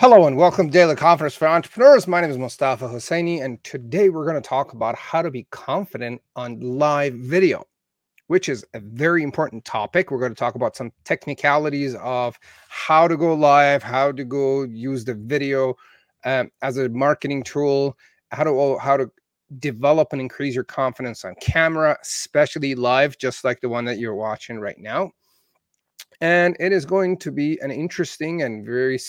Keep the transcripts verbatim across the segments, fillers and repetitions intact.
Hello and welcome to Daily Confidence for Entrepreneurs. My name is Mustafa Hosseini, and today we're going to talk about how to be confident on live video, which is a very important topic. We're going to talk about some technicalities of how to go live, how to go use the video um, as a marketing tool, how to how to develop and increase your confidence on camera, especially live, just like the one that you're watching right now. And it is going to be an interesting and very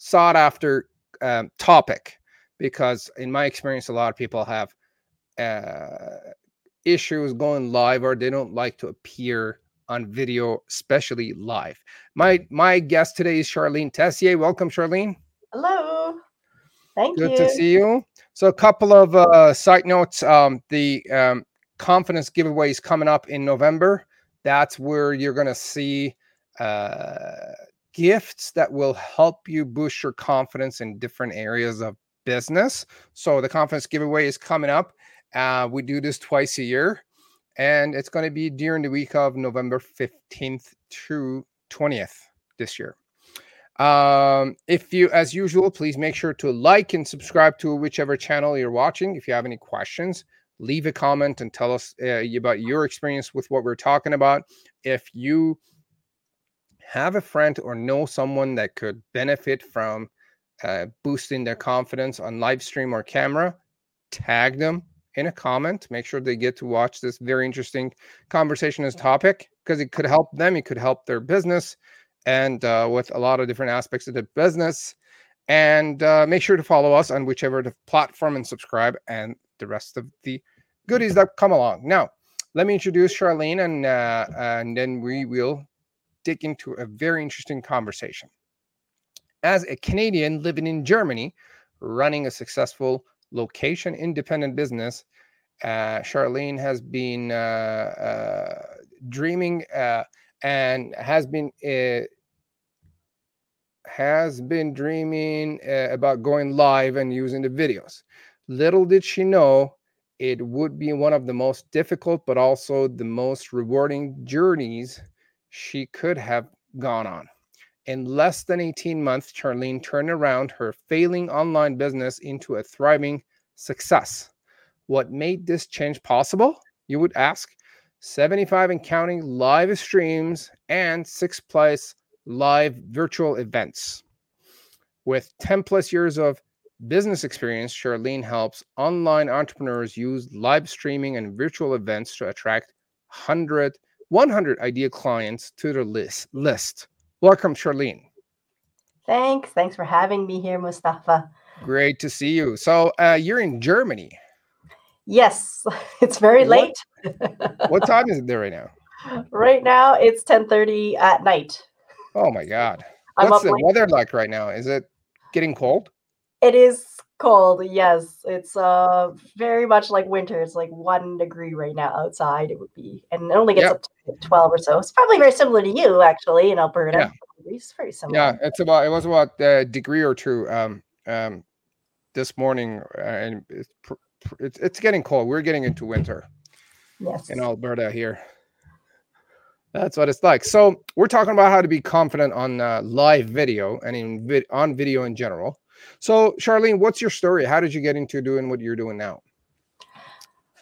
sought after um, topic, because in my experience, a lot of people have uh, issues going live, or they don't like to appear on video, especially live. My my guest today is Charlene Tessier. Welcome, Charlene. Hello. Thank you. Good to see you. So a couple of uh, side notes. Um, the um, confidence giveaway is coming up in November. That's where you're going to see uh, gifts that will help you boost your confidence in different areas of business. So the confidence giveaway is coming up. Uh, we do this twice a year, and it's going to be during the week of November fifteenth to twentieth this year. Um, if you, as usual, please make sure to like and subscribe to whichever channel you're watching. If you have any questions, leave a comment and tell us uh, about your experience with what we're talking about. If you have a friend or know someone that could benefit from uh, boosting their confidence on live stream or camera, tag them in a comment. Make sure they get to watch this very interesting conversation as topic, because it could help them. It could help their business, and uh, with a lot of different aspects of the business. And uh, make sure to follow us on whichever the platform and subscribe, and the rest of the goodies that come along. Now, let me introduce Charlene, and uh, and then we will dig into a very interesting conversation. As a Canadian living in Germany, running a successful location-independent business, uh, Charlene has been uh, uh, dreaming uh, and has been uh, has been dreaming uh, about going live and using the videos. Little did she know it would be one of the most difficult, but also the most rewarding journeys she could have gone on. In less than eighteen months, Charlene turned around her failing online business into a thriving success. What made this change possible, you would ask? seventy-five and counting live streams and six plus live virtual events. With ten plus years of business experience, Charlene helps online entrepreneurs use live streaming and virtual events to attract one hundred ideal clients to their list. list. Welcome, Charlene. Thanks. Thanks for having me here, Mustafa. Great to see you. So uh, you're in Germany. Yes, it's very what, late. What time is it there right now? Right now, it's ten thirty at night. Oh, my God. I'm What's the late. weather like right now? Is it getting cold? It is cold, yes. It's uh very much like winter. It's like one degree right now outside. It would be, and it only gets yep. up to twelve or so. It's probably very similar to you, actually, in Alberta. Yeah. It's very similar. Yeah, it's about. It was about a degree or two um um this morning, uh, and it's it's it's getting cold. We're getting into winter. Yes. In Alberta here, that's what it's like. So we're talking about how to be confident on uh, live video and in vid- on video in general. So, Charlene, what's your story? How did you get into doing what you're doing now?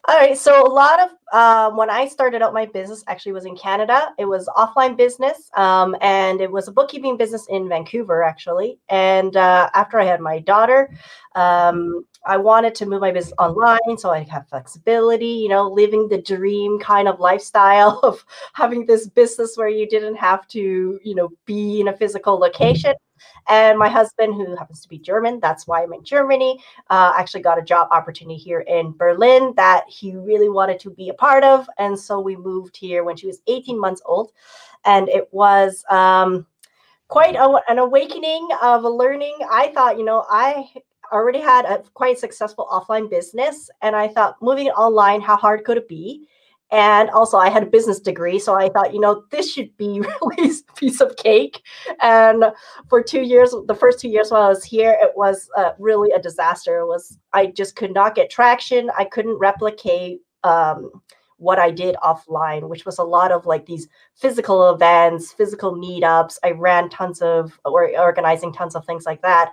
All right. So a lot of um, when I started out my business actually was in Canada. It was offline business, um, and it was a bookkeeping business in Vancouver, actually. And uh, after I had my daughter, um, I wanted to move my business online so I have flexibility, you know, living the dream kind of lifestyle of having this business where you didn't have to, you know, be in a physical location. And my husband, who happens to be German, that's why I'm in Germany, uh, actually got a job opportunity here in Berlin that he really wanted to be a part of. And so we moved here when she was eighteen months old. And it was um, quite a, an awakening of a learning. I thought, you know, I already had a quite successful offline business. And I thought, moving online, how hard could it be? And also I had a business degree, so I thought, you know, this should be really a piece of cake. And for two years, the first two years while I was here, it was uh, really a disaster. It was I just could not get traction. I couldn't replicate um, what I did offline, which was a lot of like these physical events, physical meetups. I ran tons of, or organizing tons of things like that.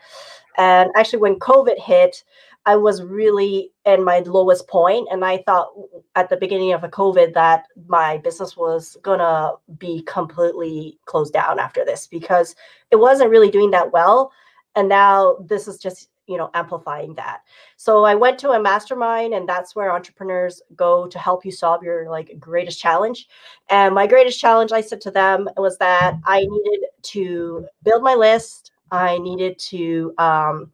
And actually when COVID hit, I was really in my lowest point. And I thought at the beginning of a COVID that my business was gonna be completely closed down after this because it wasn't really doing that well. And now this is just, you know, amplifying that. So I went to a mastermind, and that's where entrepreneurs go to help you solve your like greatest challenge. And my greatest challenge, I said to them, was that I needed to build my list. I needed to um,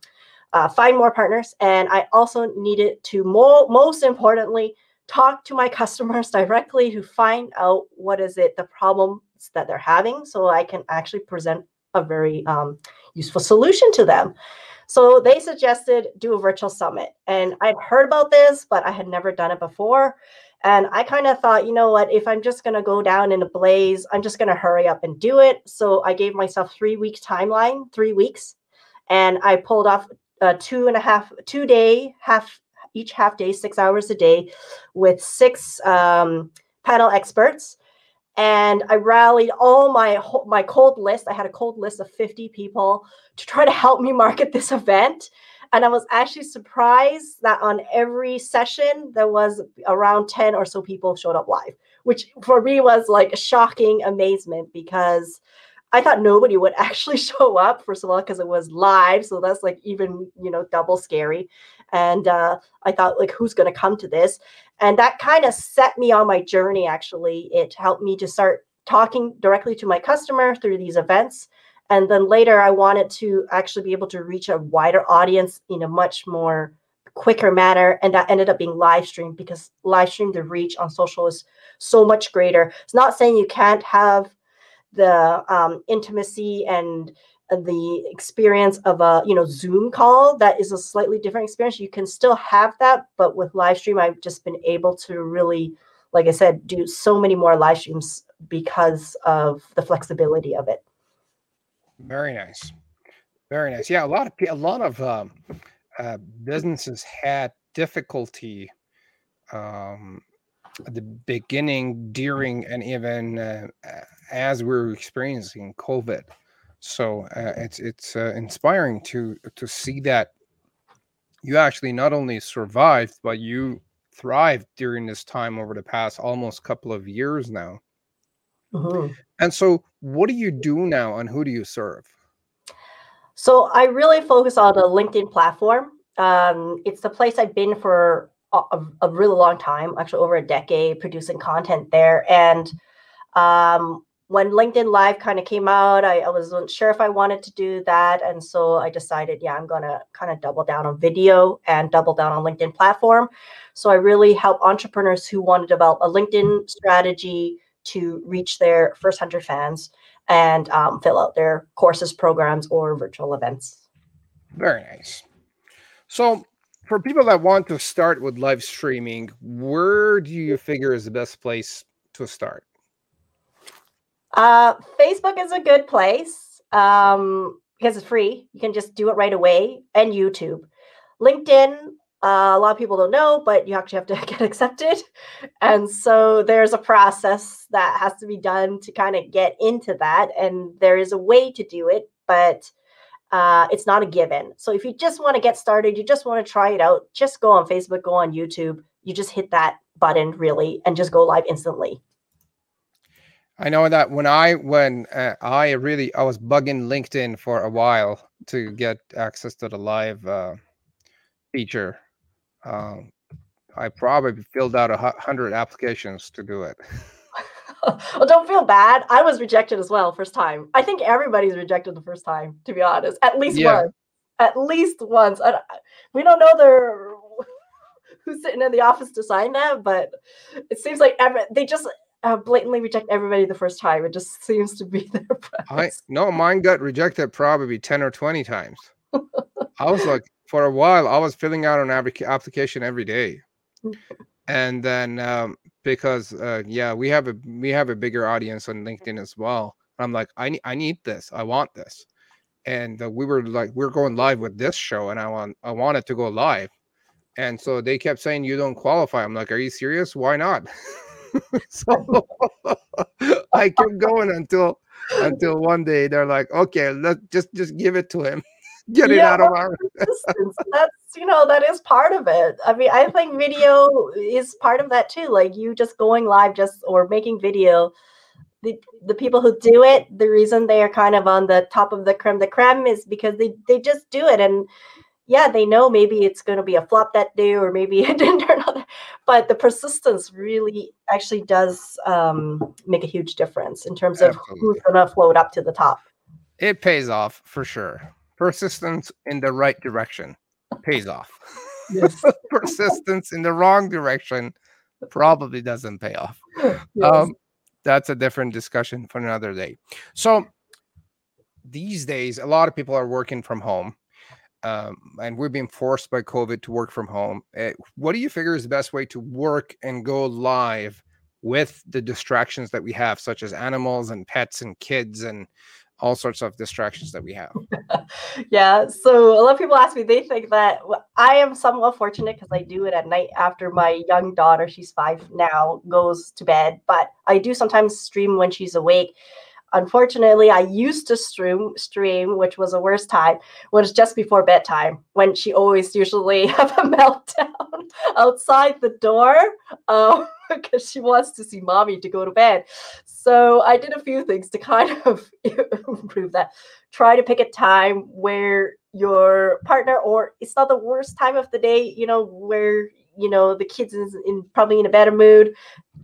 uh, find more partners. And I also needed to, mo- most importantly, talk to my customers directly to find out what is it, the problems that they're having, so I can actually present a very um, useful solution to them. So they suggested do a virtual summit. And I'd heard about this, but I had never done it before. And I kind of thought, you know what, if I'm just going to go down in a blaze, I'm just going to hurry up and do it. So I gave myself three week timeline, three weeks. And I pulled off a two and a half, two day, half, each half day, six hours a day with six um, panel experts. And I rallied all my my cold list. I had a cold list of fifty people to try to help me market this event. And I was actually surprised that on every session, there was around ten or so people showed up live, which for me was like a shocking amazement because I thought nobody would actually show up, first of all, because it was live. So that's like even, you know, double scary. And uh, I thought, like, who's going to come to this? And that kind of set me on my journey, actually. It helped me to start talking directly to my customer through these events. And then later I wanted to actually be able to reach a wider audience in a much more quicker manner. And that ended up being live streamed because live stream, the reach on social is so much greater. It's not saying you can't have the um, intimacy and the experience of a, you know, Zoom call. That is a slightly different experience. You can still have that, but with live stream, I've just been able to really, like I said, do so many more live streams because of the flexibility of it. Very nice, very nice. Yeah, a lot of a lot of um, uh, businesses had difficulty um, at the beginning, during, and even uh, as we were experiencing COVID. So uh, it's it's uh, inspiring to to see that you actually not only survived, but you thrived during this time over the past almost couple of years now. Mm-hmm. And so what do you do now and who do you serve? So I really focus on the LinkedIn platform. Um, it's the place I've been for a, a really long time, actually over a decade, producing content there. And um, when LinkedIn Live kind of came out, I, I wasn't sure if I wanted to do that. And so I decided, yeah, I'm going to kind of double down on video and double down on LinkedIn platform. So I really help entrepreneurs who want to develop a LinkedIn strategy to reach their first one hundred fans and um, fill out their courses, programs, or virtual events. Very nice. So for people that want to start with live streaming, where do you figure is the best place to start? Uh, Facebook is a good place um, because it's free. You can just do it right away. And YouTube. LinkedIn. Uh, a lot of people don't know, but you actually have to get accepted. And so there's a process that has to be done to kind of get into that. And there is a way to do it, but uh, it's not a given. So if you just want to get started, you just want to try it out, just go on Facebook, go on YouTube. You just hit that button really and just go live instantly. I know that when I when uh, I really, I was bugging LinkedIn for a while to get access to the live uh, feature. Um, I probably filled out a hundred applications to do it. Well, don't feel bad. I was rejected as well. First time. I think everybody's rejected the first time, to be honest, at least yeah. once, at least once. I don't, we don't know their, who's sitting in the office to sign that, but it seems like every, they just uh, blatantly reject everybody the first time. It just seems to be their practice. I, no, mine got rejected probably ten or twenty times. I was like, for a while, I was filling out an application every day, and then um, because uh, yeah, we have a we have a bigger audience on LinkedIn as well. I'm like, I need I need this, I want this, and uh, we were like, we we're going live with this show, and I want I wanted to go live, And so they kept saying, you don't qualify. I'm like, are you serious? Why not? So I kept going until until one day they're like, okay, let's just, just give it to him. Get it yeah, out of our that's you know, that is part of it. I mean, I think video is part of that too. Like you just going live just or making video. The the people who do it, the reason they are kind of on the top of the creme de creme is because they, they just do it. And yeah, they know maybe it's going to be a flop that day or maybe it didn't turn out. But the persistence really actually does um, make a huge difference in terms of Absolutely. Who's going to float up to the top. It pays off for sure. Persistence in the right direction pays off. Yes. Persistence in the wrong direction probably doesn't pay off. Yes. Um, That's a different discussion for another day. So these days, a lot of people are working from home, um, and we've been forced by COVID to work from home. Uh, what do you figure is the best way to work and go live with the distractions that we have, such as animals and pets and kids and all sorts of distractions that we have? Yeah. So a lot of people ask me, they think that well, I am somewhat fortunate because I do it at night after my young daughter, she's five now, goes to bed. But I do sometimes stream when she's awake. Unfortunately, I used to stream, stream, which was the worst time, when it's just before bedtime, when she always usually have a meltdown outside the door um, because she wants to see mommy to go to bed. So I did a few things to kind of improve that. Try to pick a time where your partner, or it's not the worst time of the day, you know, where you know, the kids is in probably in a better mood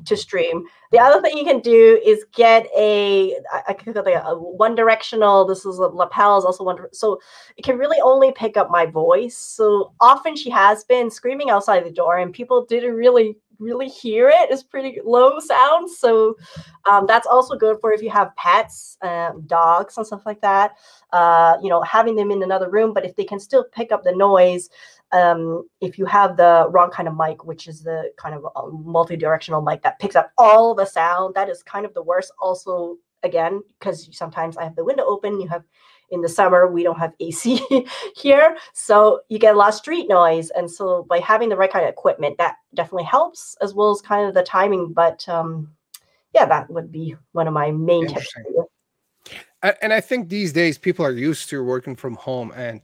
to stream. The other thing you can do is get a, I think like a one directional, this is a lapel is also one. So it can really only pick up my voice. So often she has been screaming outside the door and people didn't really, really hear it. It's pretty low sound. So um, that's also good for if you have pets, um, dogs and stuff like that, uh, you know, having them in another room, but if they can still pick up the noise, Um, if you have the wrong kind of mic, which is the kind of multi-directional mic that picks up all the sound, that is kind of the worst. Also, again, because sometimes I have the window open, you have in the summer, we don't have A C here, so you get a lot of street noise. And so by having the right kind of equipment, that definitely helps, as well as kind of the timing. But um, yeah, that would be one of my main tips. And I think these days people are used to working from home, and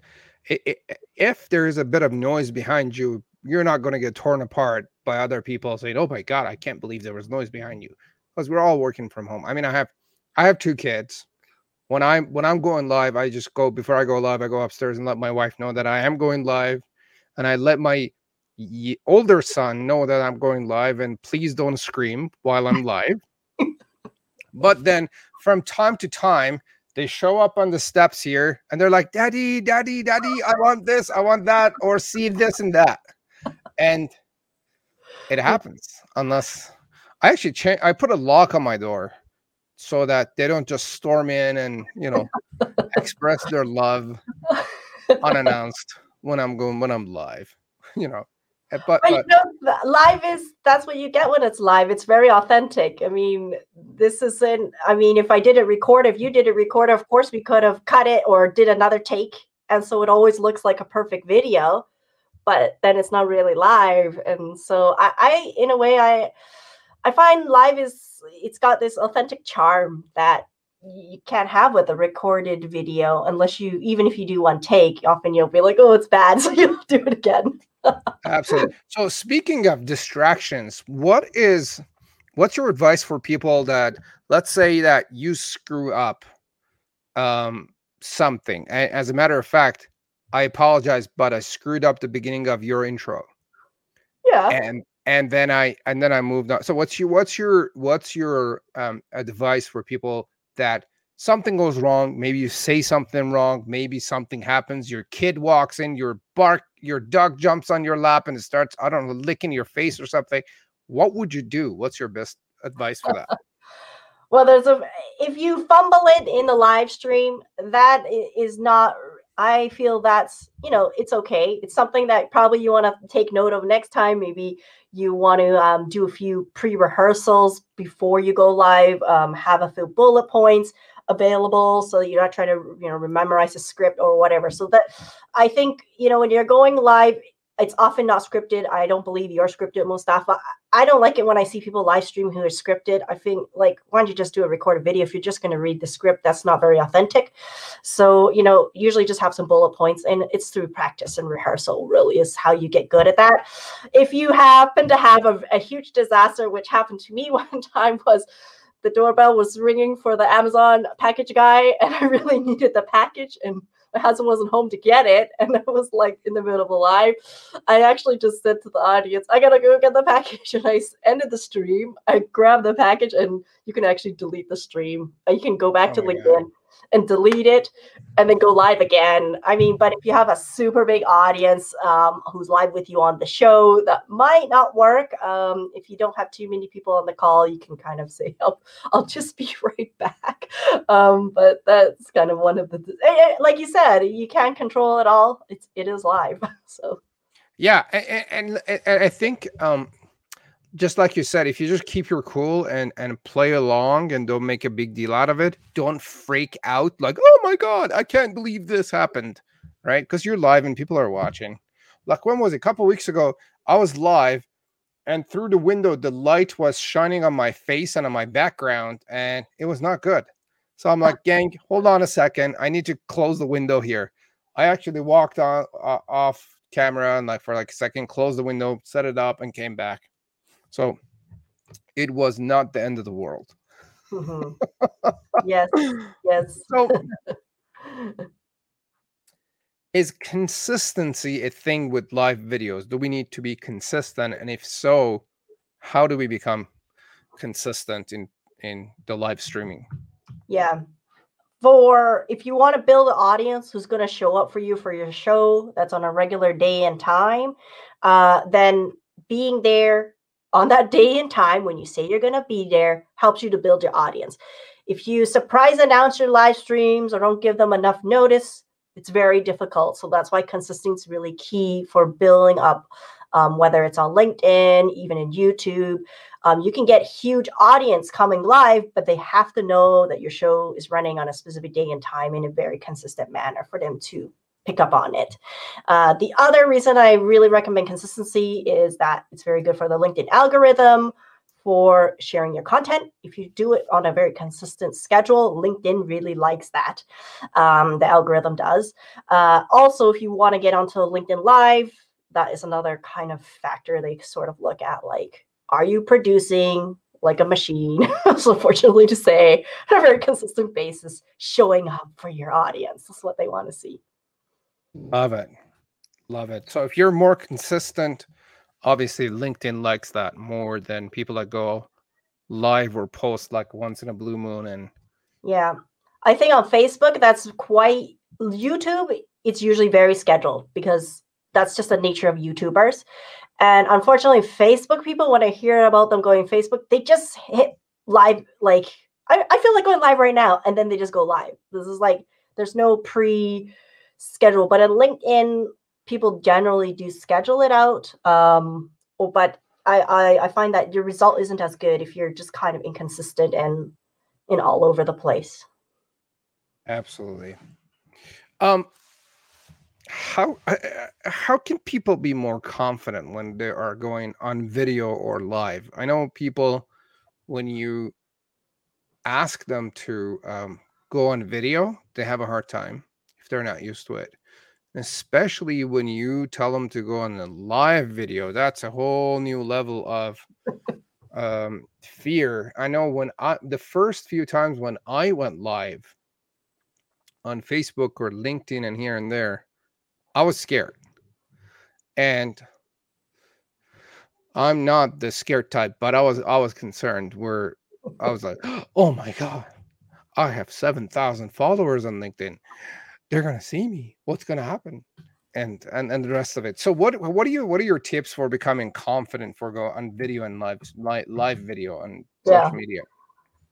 if there is a bit of noise behind you, you're not going to get torn apart by other people saying, oh my God, I can't believe there was noise behind you, because we're all working from home. I mean, I have, I have two kids. When I'm, when I'm going live, I just go, before I go live, I go upstairs and let my wife know that I am going live. And I let my older son know that I'm going live and please don't scream while I'm live. But then from time to time, they show up on the steps here and they're like, daddy, daddy, daddy, I want this, I want that, or see this and that. And it happens unless I actually change. I put a lock on my door so that they don't just storm in and, you know, express their love unannounced when I'm going, when I'm live, you know. But, but, but you know, live is, that's what you get when it's live. It's very authentic. I mean, this isn't, I mean, if I did a record, if you did a record, of course we could have cut it or did another take. And so it always looks like a perfect video, but then it's not really live. And so I, I in a way, I, I find live is, it's got this authentic charm that you can't have with a recorded video, unless you, even if you do one take, often you'll be like, oh, it's bad. So you'll do it again. Absolutely. So speaking of distractions, what is, what's your advice for people that, let's say that you screw up um, something. And as a matter of fact, I apologize, but I screwed up the beginning of your intro. Yeah. And, and then I, and then I moved on. So what's your, what's your, what's your um, advice for people that something goes wrong? Maybe you say something wrong. Maybe something happens. Your kid walks in, your bark, your dog jumps on your lap and it starts, I don't know, licking your face or something. What would you do? What's your best advice for that? Well, there's a, if you fumble it in the live stream, that is not, I feel that's, you know, it's okay. It's something that probably you want to take note of next time. Maybe you want to um, do a few pre-rehearsals before you go live, um, have a few bullet points available so that you're not trying to, you know, memorize a script or whatever. So that I think, you know, when you're going live, It's often not scripted. I don't believe you're scripted, Mustafa. I don't like it when I see people live stream who are scripted. I think, like, why don't you just do a recorded video? If you're just going to read the script, that's not very authentic. So, you know, usually just have some bullet points, and it's through practice and rehearsal really is how you get good at that. If you happen to have a, a huge disaster, which happened to me one time, was the doorbell was ringing for the Amazon package guy, and I really needed the package, and my husband wasn't home to get it, and I was like in the middle of a live. I actually just said to the audience, I gotta go get the package, and I ended the stream. I grabbed the package, and you can actually delete the stream. You can go back oh to LinkedIn and delete it and then go live again. I mean, but if you have a super big audience um, who's live with you on the show, that might not work. Um, if you don't have too many people on the call, you can kind of say, oh, I'll just be right back. Um, but that's kind of one of the, like you said, you can't control it all. It's, it is live. So, yeah. And, and, and I think, um, just like you said, if you just keep your cool and, and play along and don't make a big deal out of it, don't freak out like, oh my God, I can't believe this happened, right? Because you're live and people are watching. Like, when was it? A couple of weeks ago, I was live, and through the window, the light was shining on my face and on my background, and it was not good. So I'm like, gang, hold on a second. I need to close the window here. I actually walked on uh, off camera and like for like a second, closed the window, set it up, and came back. So it was not the end of the world. Mm-hmm. Yes, yes. So is consistency a thing with live videos? Do we need to be consistent? And if so, how do we become consistent in, in the live streaming? Yeah. For if you want to build an audience who's going to show up for you for your show that's on a regular day and time, uh, then being there on that day and time when you say you're going to be there helps you to build your audience. If you surprise announce your live streams or don't give them enough notice, it's very difficult. So that's why consistency is really key for building up, um, whether it's on LinkedIn, even in YouTube. Um, you can get huge audience coming live, but they have to know that your show is running on a specific day and time in a very consistent manner for them to pick up on it. Uh, the other reason I really recommend consistency is that it's very good for the LinkedIn algorithm for sharing your content. If you do it on a very consistent schedule, LinkedIn really likes that. Um, the algorithm does. Uh, also, if you want to get onto LinkedIn Live, that is another kind of factor they sort of look at, like, are you producing like a machine, so fortunately to say, on a very consistent basis, showing up for your audience? That's what they want to see. Love it. Love it. So if you're more consistent, obviously LinkedIn likes that more than people that go live or post like once in a blue moon. And yeah, I think on Facebook, that's quite YouTube. It's usually very scheduled because that's just the nature of YouTubers. And unfortunately, Facebook people, when I hear about them going Facebook, they just hit live. Like, I, I feel like going live right now. And then they just go live. This is like, there's no pre schedule, but at LinkedIn, people generally do schedule it out. Um, but I, I, I find that your result isn't as good if you're just kind of inconsistent and in all over the place. Absolutely. Um, how uh, how can people be more confident when they are going on video or live? I know people, when you ask them to um, go on video, they have a hard time. They're not used to it, especially when you tell them to go on a live video. That's a whole new level of um fear. I know when I the first few times when I went live on Facebook or LinkedIn and here and there, I was scared, and I'm not the scared type, but I was I was concerned, where I was like, oh my God, I have seven thousand followers on LinkedIn. They're going to see me. What's going to happen? And, and, and the rest of it. So what, what are you, what are your tips for becoming confident for go on video and live, live, live video on yeah. social media?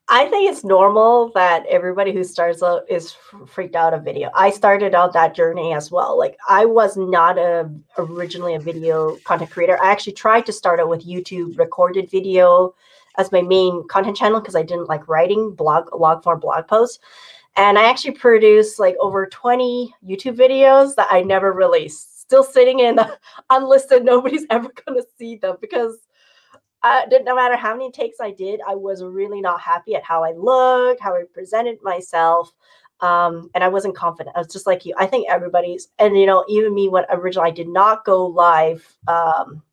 I think it's normal that everybody who starts out is freaked out of video. I started out that journey as well. Like, I was not a, originally a video content creator. I actually tried to start out with YouTube recorded video as my main content channel, 'cause I didn't like writing blog, log form blog posts. And I actually produced like over twenty YouTube videos that I never released. still sitting in unlisted. Nobody's ever going to see them because I didn't, no matter how many takes I did, I was really not happy at how I looked, how I presented myself. Um, and I wasn't confident. I was just like you. I think everybody's, and you know, even me, when originally I did not go live. Um,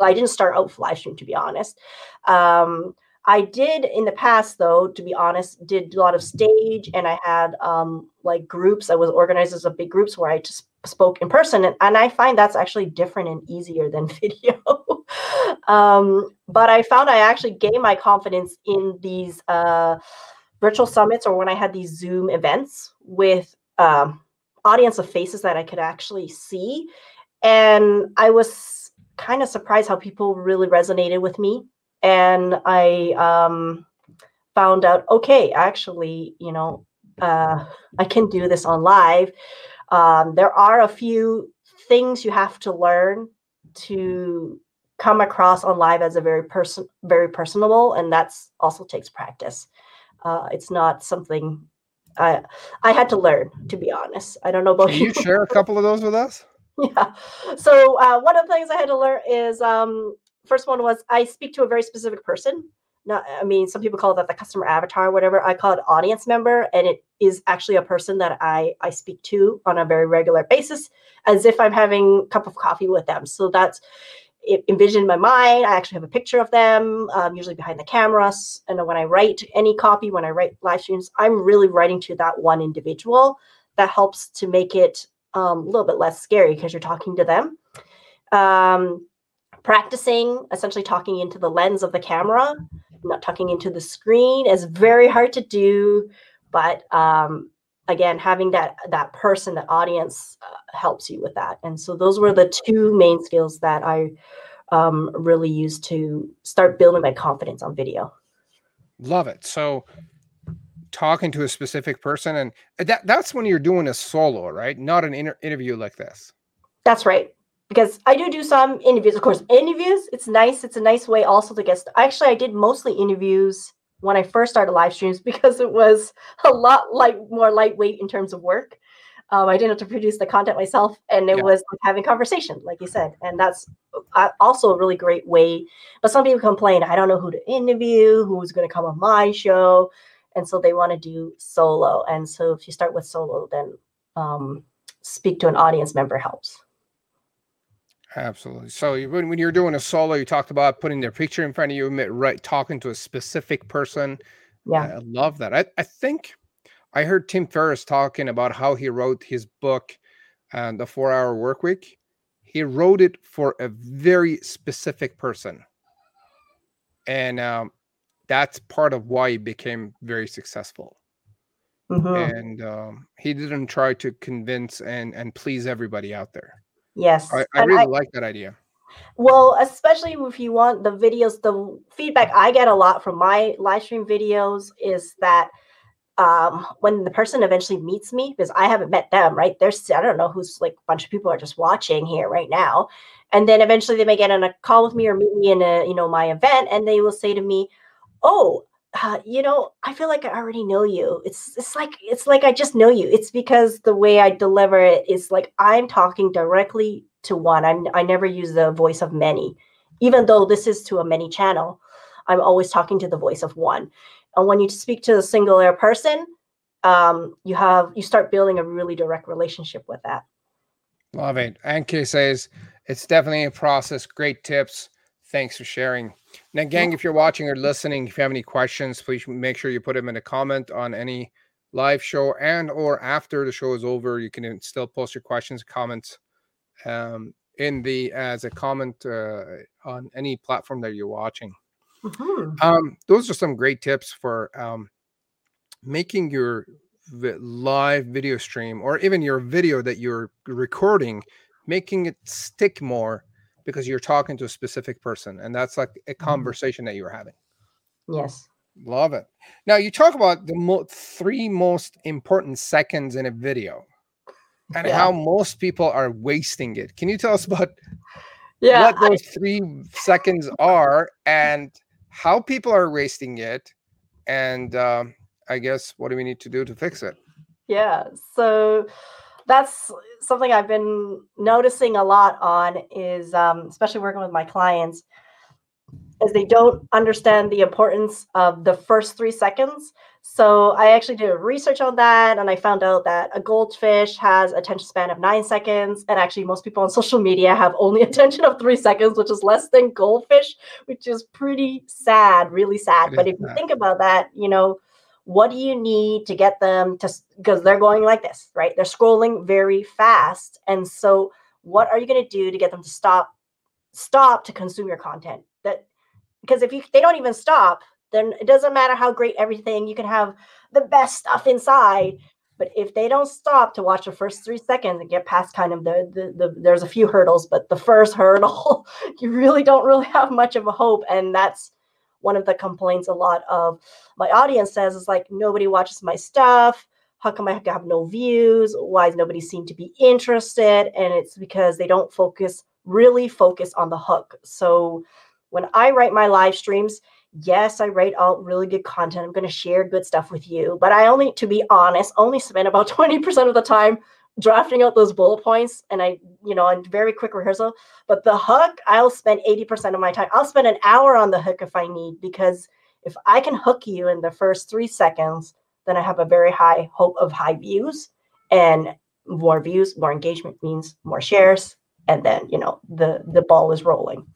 I didn't start out with live stream, to be honest. Um, I did in the past, though, to be honest, did a lot of stage, and I had um, like groups. I was organizers of big groups where I just spoke in person. And, and I find that's actually different and easier than video. um, but I found I actually gained my confidence in these uh, virtual summits, or when I had these Zoom events with um, audience of faces that I could actually see. And I was kind of surprised how people really resonated with me. And I um, found out, okay, actually, you know, uh, I can do this on live. Um, there are a few things you have to learn to come across on live as a very person, very personable, and that's also takes practice. Uh, it's not something I I had to learn, to be honest. I don't know about you. Can you share a couple of those with us? Yeah. So uh, one of the things I had to learn is. Um, First one was I speak to a very specific person. Not, I mean, some people call that the customer avatar or whatever. I call it audience member, and it is actually a person that I, I speak to on a very regular basis, as if I'm having a cup of coffee with them. So that's it, envisioned in my mind. I actually have a picture of them, um, usually behind the cameras. And when I write any copy, when I write live streams, I'm really writing to that one individual. That helps to make it um, a little bit less scary because you're talking to them. Um, Practicing, essentially talking into the lens of the camera, not talking into the screen, is very hard to do. But um, again, having that that person, that audience uh, helps you with that. And so those were the two main skills that I um, really used to start building my confidence on video. Love it. So talking to a specific person, and that that's when you're doing a solo, right? Not an inter- interview like this. That's right. Because I do do some interviews, of course, interviews. It's nice. It's a nice way also to get. St- Actually, I did mostly interviews when I first started live streams because it was a lot like more lightweight in terms of work. Um, I didn't have to produce the content myself, and it yeah. was like having conversation, like you said, and that's also a really great way. But some people complain, I don't know who to interview, who's going to come on my show, and so they want to do solo. And so if you start with solo, then um, speak to an audience member helps. Absolutely. So you, when, when you're doing a solo, you talked about putting their picture in front of you, right? Talking to a specific person. Yeah, I love that. I, I think I heard Tim Ferriss talking about how he wrote his book, uh, The four-Hour Workweek. He wrote it for a very specific person. And um, that's part of why he became very successful. Mm-hmm. And um, he didn't try to convince and, and please everybody out there. Yes. I, I really I, like that idea. Well, especially if you want the videos, the feedback I get a lot from my live stream videos is that um, when the person eventually meets me, because I haven't met them, right? There's, I don't know who's like a bunch of people are just watching here right now. And then eventually they may get on a call with me or meet me in a, you know, my event, and they will say to me, oh, Uh, you know, I feel like I already know you. It's it's like it's like I just know you. It's because the way I deliver it is like I'm talking directly to one. I'm I never use the voice of many, even though this is to a many channel. I'm always talking to the voice of one. And when you speak to a singular person, um, you have you start building a really direct relationship with that. Love it. Anke says it's definitely a process. Great tips. Thanks for sharing. Now, gang, if you're watching or listening, if you have any questions, please make sure you put them in a comment on any live show, and or after the show is over, you can still post your questions, comments um, in the as a comment uh, on any platform that you're watching. Mm-hmm. Um, those are some great tips for um, making your live video stream, or even your video that you're recording, making it stick more, because you're talking to a specific person, and that's like a conversation that you're having. Yes. Love it. Now you talk about the mo- three most important seconds in a video and yeah. how most people are wasting it. Can you tell us about yeah, what those I... three seconds are and how people are wasting it? And um, I guess, what do we need to do to fix it? Yeah. So that's something I've been noticing a lot on is, um, especially working with my clients, is they don't understand the importance of the first three seconds. So I actually did research on that, and I found out that a goldfish has attention span of nine seconds. And actually, most people on social media have only attention of three seconds, which is less than goldfish, which is pretty sad, really sad. But if you think about that, you know, what do you need to get them to, because they're going like this, right? They're scrolling very fast. And so what are you going to do to get them to stop, stop to consume your content? That, because if you, they don't even stop, then it doesn't matter how great everything, you can have the best stuff inside. But if they don't stop to watch the first three seconds and get past kind of the, the, the there's a few hurdles, but the first hurdle, you really don't really have much of a hope. And that's one of the complaints a lot of my audience says is like, nobody watches my stuff. How come I have no views? Why does nobody seem to be interested? And it's because they don't focus, really focus on the hook. So when I write my live streams, yes, I write out really good content. I'm going to share good stuff with you. But I only, to be honest, only spend about twenty percent of the time drafting out those bullet points, and I, you know, and very quick rehearsal. But the hook, I'll spend eighty percent of my time. I'll spend an hour on the hook if I need, because if I can hook you in the first three seconds, then I have a very high hope of high views, and more views, more engagement means more shares. And then, you know, the, the ball is rolling.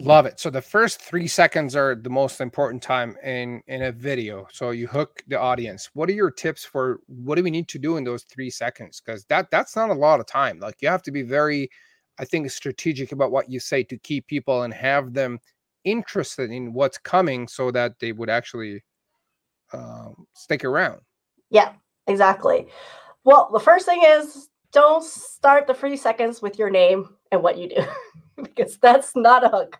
Love it. So the first three seconds are the most important time in, in a video. So you hook the audience. What are your tips for what do we need to do in those three seconds? Because that that's not a lot of time. Like, you have to be very, I think, strategic about what you say to keep people and have them interested in what's coming so that they would actually um, stick around. Yeah, exactly. Well, the first thing is, don't start the three seconds with your name and what you do. Because that's not a hook.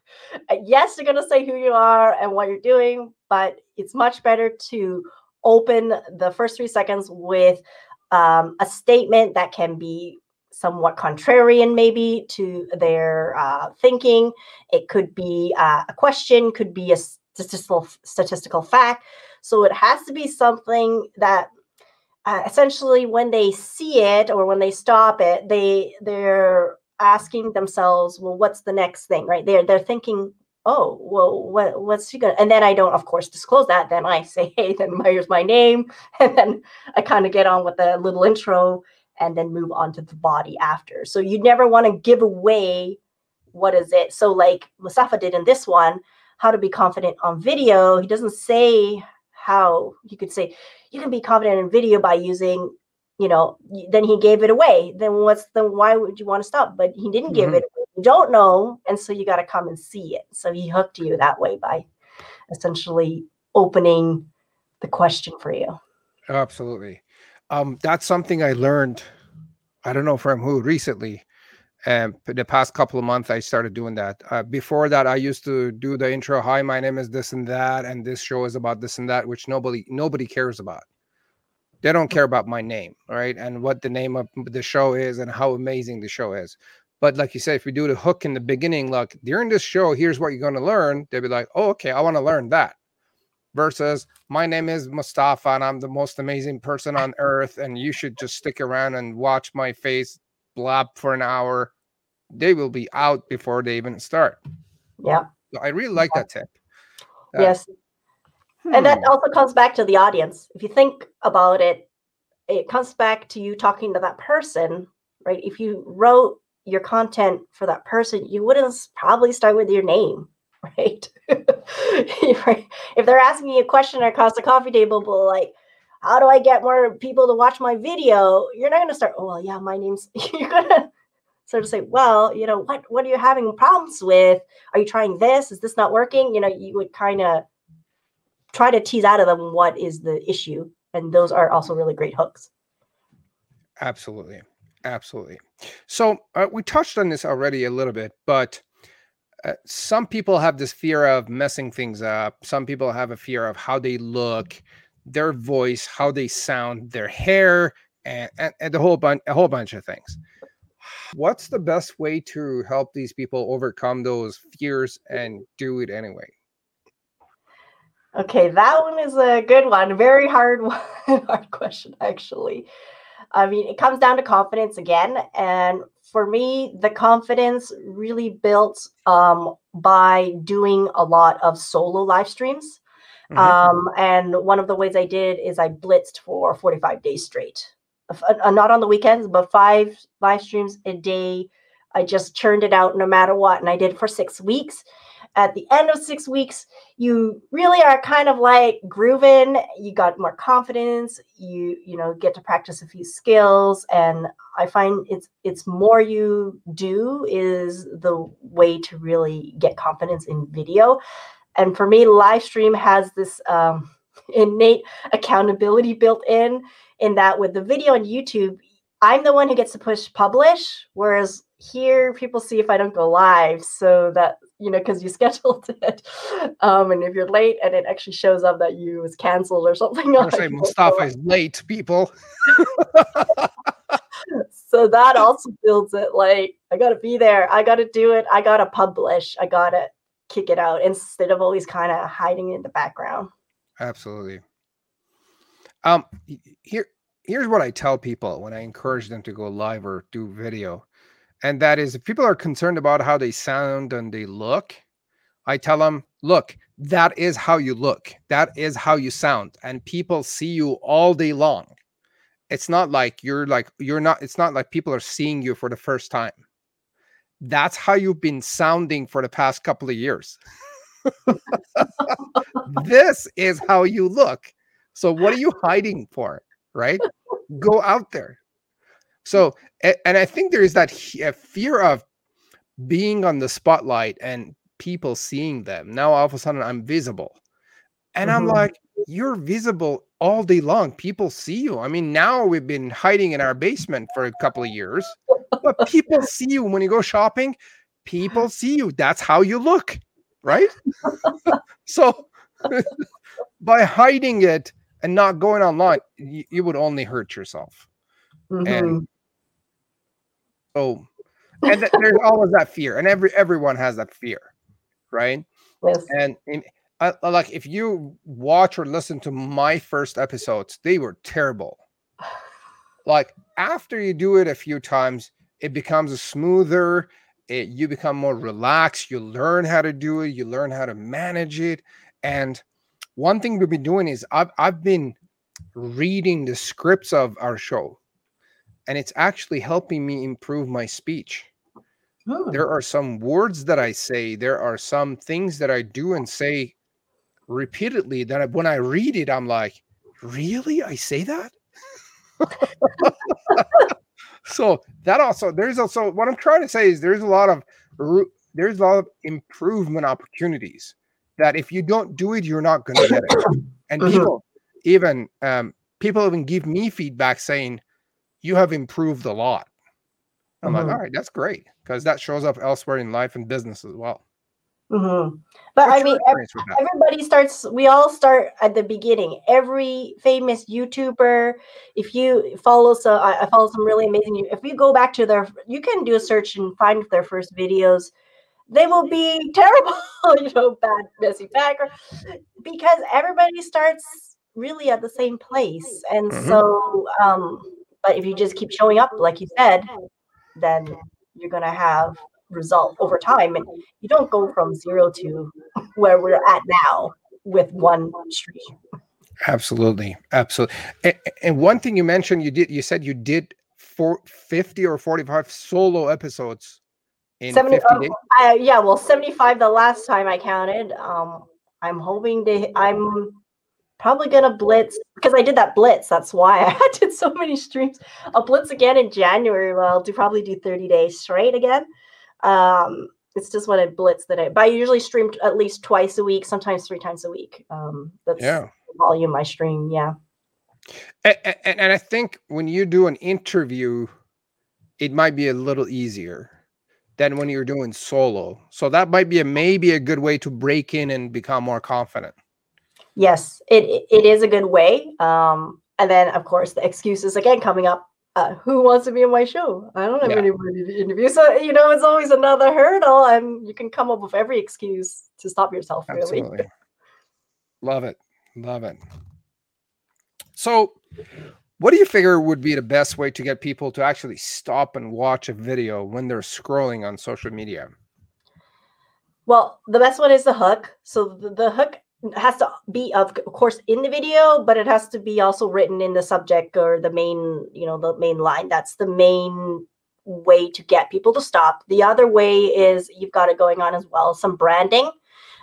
Yes, you're going to say who you are and what you're doing, but it's much better to open the first three seconds with um, a statement that can be somewhat contrarian maybe to their uh, thinking. It could be uh, a question, could be a statistical statistical fact. So it has to be something that uh, essentially when they see it or when they stop it, they they're asking themselves, well, what's the next thing, right? They're they're thinking, oh, well, what what's she gonna? And then I don't, of course, disclose that. Then I say, hey, then here's my name, and then I kind of get on with a little intro, and then move on to the body after. So you never want to give away what is it. So like Mustafa did in this one, how to be confident on video. He doesn't say how you could say you can be confident in video by using, you know, then he gave it away. Then what's the, why would you want to stop? But he didn't give mm-hmm. it away. You don't know. And so you got to come and see it. So he hooked you that way by essentially opening the question for you. Absolutely. Um, that's something I learned, I don't know from who, recently. Um, the past couple of months, I started doing that. Uh, before that, I used to do the intro. Hi, my name is this and that, and this show is about this and that, which nobody nobody cares about. They don't care about my name, right? And what the name of the show is and how amazing the show is. But like you said, if we do the hook in the beginning, like during this show, here's what you're going to learn. They'll be like, oh, okay, I want to learn that. Versus my name is Mustafa and I'm the most amazing person on earth. And you should just stick around and watch my face blob for an hour. They will be out before they even start. Yeah. So I really like yeah. that tip. Uh, yes. And that also comes back to the audience. If you think about it, it comes back to you talking to that person, right? If you wrote your content for that person, you wouldn't probably start with your name, right? If they're asking you a question across the coffee table, but like, how do I get more people to watch my video? You're not going to start, oh, well, yeah, my name's, you're going to sort of say, well, you know, what, what are you having problems with? Are you trying this? Is this not working? You know, you would kind of try to tease out of them what is the issue. And those are also really great hooks. Absolutely. Absolutely. So uh, we touched on this already a little bit, but uh, some people have this fear of messing things up. Some people have a fear of how they look, their voice, how they sound, their hair, and, and, and a whole bunch, a whole bunch of things. What's the best way to help these people overcome those fears and do it anyway? Okay, that one is a good one. Very hard one, hard question, actually. I mean, it comes down to confidence again. And for me, the confidence really built um, by doing a lot of solo live streams. Mm-hmm. Um, and one of the ways I did is I blitzed for forty-five days straight, uh, not on the weekends, but five live streams a day. I just churned it out no matter what. And I did it for six weeks. At the end of six weeks, you really are kind of like grooving. You got more confidence. You, you know, get to practice a few skills. And I find it's, it's more you do is the way to really get confidence in video. And for me, live stream has this um, innate accountability built in, in that with the video on YouTube, I'm the one who gets to push publish, whereas here people see if I don't go live. So that, you know, because you scheduled it. Um, and if you're late and it actually shows up that you was canceled or something. Like say Mustafa is late, people. So that also builds it. Like, I got to be there. I got to do it. I got to publish. I got to kick it out instead of always kind of hiding in the background. Absolutely. Um, here, here's what I tell people when I encourage them to go live or do video. And that is, if people are concerned about how they sound and they look, I tell them, look, that is how you look. That is how you sound. And people see you all day long. It's not like you're like, you're not, it's not like people are seeing you for the first time. That's how you've been sounding for the past couple of years. This is how you look. So what are you hiding for? Right? Go out there. So, and I think there is that fear of being on the spotlight and people seeing them. Now, all of a sudden, I'm visible. And mm-hmm. I'm like, you're visible all day long. People see you. I mean, now we've been hiding in our basement for a couple of years. But people see you when you go shopping. People see you. That's how you look, right? So, by hiding it and not going online, you, you would only hurt yourself. Mm-hmm. And Oh, and th- there's always that fear, and every everyone has that fear, right? Yes. And, and uh, like, if you watch or listen to my first episodes, they were terrible. Like, after you do it a few times, it becomes smoother. It, you become more relaxed. You learn how to do it. You learn how to manage it. And one thing we've been doing is I've I've been reading the scripts of our show. And it's actually helping me improve my speech. Oh. There are some words that I say. There are some things that I do and say repeatedly that when I read it, I'm like, really? I say that? So that also, there's also, what I'm trying to say is there's a lot of, there's a lot of improvement opportunities that if you don't do it, you're not going to get it. And mm-hmm. people even, um, people even give me feedback saying, you have improved a lot. I'm mm-hmm. like, all right, that's great. Because that shows up elsewhere in life and business as well. Mm-hmm. But What's I mean, every, everybody starts, we all start at the beginning. Every famous YouTuber, if you follow, so I, I follow some really amazing, if you go back to their, you can do a search and find their first videos. They will be terrible, you know, bad, messy background. Because everybody starts really at the same place. And mm-hmm. so, um, but if you just keep showing up, like you said, then you're going to have result over time. And you don't go from zero to where we're at now with one stream. Absolutely. Absolutely. And, and one thing you mentioned, you did, you said you did four, fifty or forty-five solo episodes in seventy, fifty days. Oh, uh, yeah. Well, seventy-five, the last time I counted. Um, I'm hoping to, I'm probably going to blitz, because I did that blitz. That's why I did so many streams. I'll blitz again in January. Well, I'll do probably do thirty days straight again. Um, it's just when I blitz that I, but I usually stream at least twice a week, sometimes three times a week. Um, that's yeah. the volume I stream. Yeah. And, and, and I think when you do an interview, it might be a little easier than when you're doing solo. So that might be a, maybe a good way to break in and become more confident. Yes, it it is a good way. Um, and then, of course, the excuses again coming up. Uh, who wants to be on my show? I don't have yeah. anybody to interview. So, you know, it's always another hurdle. And you can come up with every excuse to stop yourself, really. Absolutely. Love it. Love it. So What do you figure would be the best way to get people to actually stop and watch a video when they're scrolling on social media? Well, the best one is the hook. So the, the hook has to be, of course, in the video, but it has to be also written in the subject or the main, you know, the main line. That's the main way to get people to stop. The other way is you've got it going on as well, some branding.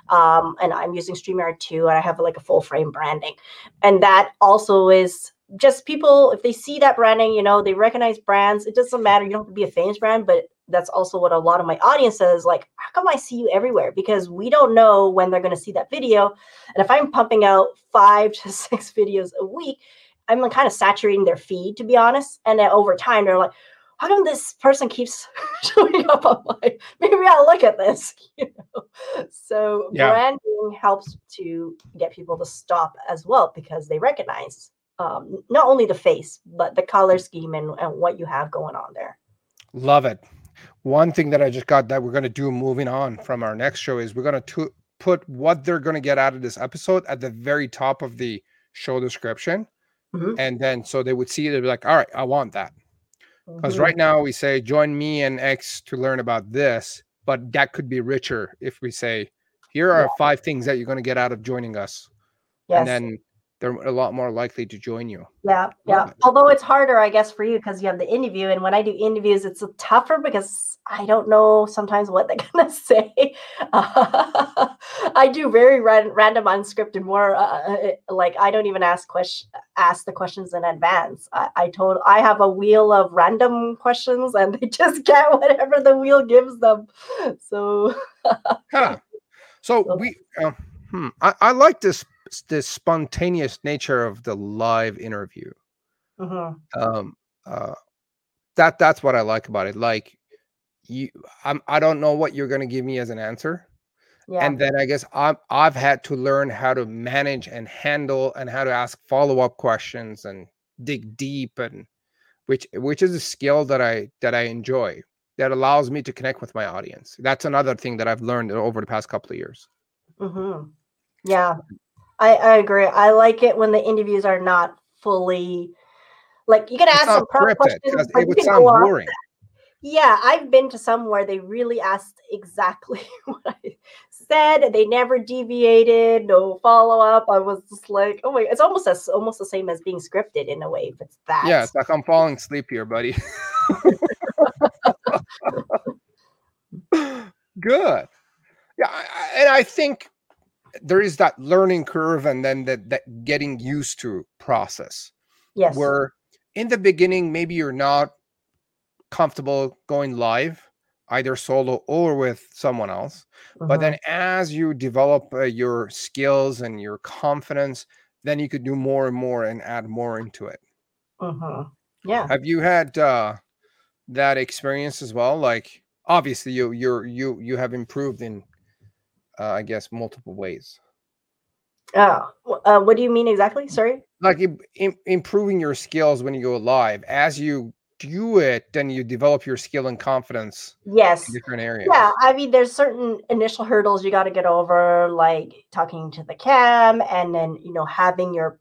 Um, and I'm using StreamYard too, and I have like a full frame branding. And that also is just people, if they see that branding, you know, they recognize brands. It doesn't matter. You don't have to be a famous brand, but that's also what a lot of my audience says, like, how come I see you everywhere? Because we don't know when they're going to see that video. And if I'm pumping out five to six videos a week, I'm like kind of saturating their feed, to be honest. And then over time, they're like, how come this person keeps showing up online? Maybe I'll look at this. You know? So yeah. Branding helps to get people to stop as well, because they recognize um, not only the face, but the color scheme and, and what you have going on there. Love it. One thing that I just got that we're going to do moving on from our next show is we're going to t- put what they're going to get out of this episode at the very top of the show description. Mm-hmm. And then so they would see it, they'd be like, all right, I want that. Because mm-hmm. right now we say, join me and X to learn about this, but that could be richer if we say, here are yeah. five things that you're going to get out of joining us. Yes. And then they're a lot more likely to join you. Yeah. Yeah. Although it's harder, I guess, for you because you have the interview. And when I do interviews, it's tougher because I don't know sometimes what they're going to say. Uh, I do very ran- random, unscripted, more uh, like I don't even ask question, ask the questions in advance. I, I told I have a wheel of random questions and they just get whatever the wheel gives them. So. huh. So we uh, hmm, I, I like this. This spontaneous nature of the live interview. Mm-hmm. Um, uh, that that's what I like about it. Like you, I'm, I don't know what you're going to give me as an answer. Yeah. And then I guess I'm, I've had to learn how to manage and handle and how to ask follow-up questions and dig deep, and which, which is a skill that I, that I enjoy, that allows me to connect with my audience. That's another thing that I've learned over the past couple of years. Mm-hmm. Yeah. I, I agree. I like it when the interviews are not fully, like you can ask some prep questions. It would sound boring. Yeah, I've been to some where they really asked exactly what I said. They never deviated, no follow up. I was just like, oh my, it's almost as almost the same as being scripted in a way. If it's that. Yeah, it's like I'm falling asleep here, buddy. Good. Yeah, I, and I think. There is that learning curve and then that, that getting used to process. Yes. Where in the beginning, maybe you're not comfortable going live, either solo or with someone else. Mm-hmm. But then as you develop uh, your skills and your confidence, then you could do more and more and add more into it. Mm-hmm. Yeah. Have you had uh, that experience as well? Like, obviously you, you're, you, you have improved in, Uh, I guess multiple ways. Oh, uh, what do you mean exactly? Sorry. Like im- improving your skills when you go live. As you do it, then you develop your skill and confidence. Yes. In different areas. Yeah, I mean, there's certain initial hurdles you got to get over, like talking to the cam, and then you know having your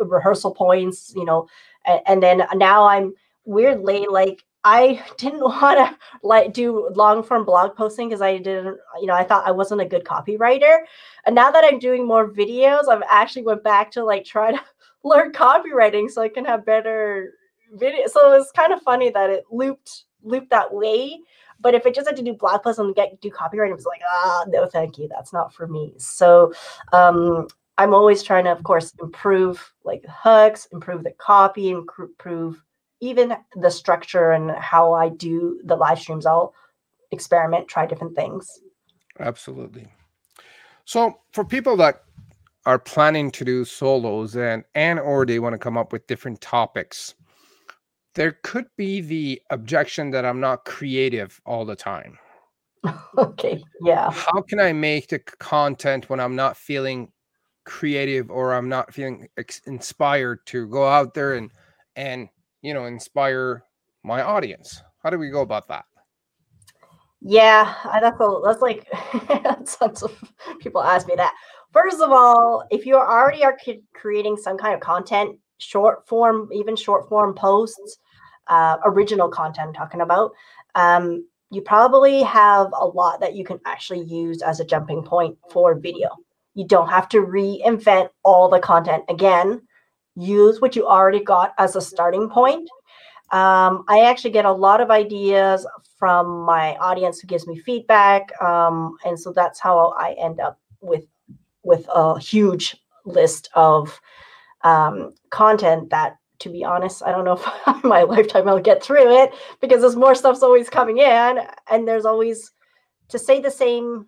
rehearsal points. You know, and, and then now I'm weirdly like. I didn't want to like do long form blog posting because I didn't, you know, I thought I wasn't a good copywriter. And now that I'm doing more videos, I've actually went back to like try to learn copywriting so I can have better videos. So it's kind of funny that it looped looped that way. But if I just had to do blog posts and get do copywriting, it was like, ah, oh, no, thank you. That's not for me. So um, I'm always trying to, of course, improve like hooks, improve the copy, improve even the structure and how I do the live streams. I'll experiment, try different things. Absolutely. So for people that are planning to do solos and, and, or they want to come up with different topics, there could be the objection that I'm not creative all the time. Okay. Yeah. How can I make the content when I'm not feeling creative or I'm not feeling ex- inspired to go out there and, and, you know, inspire my audience? How do we go about that? Yeah, that's, a, that's like, tons of people ask me that. First of all, if you already are creating some kind of content, short form, even short form posts, uh, original content I'm talking about, um, you probably have a lot that you can actually use as a jumping point for video. You don't have to reinvent all the content again. Use what you already got as a starting point. Um, I actually get a lot of ideas from my audience who gives me feedback. Um, and so that's how I end up with, with a huge list of um, content that, to be honest, I don't know if in my lifetime I'll get through it, because there's more stuff's always coming in, and there's always to say the same,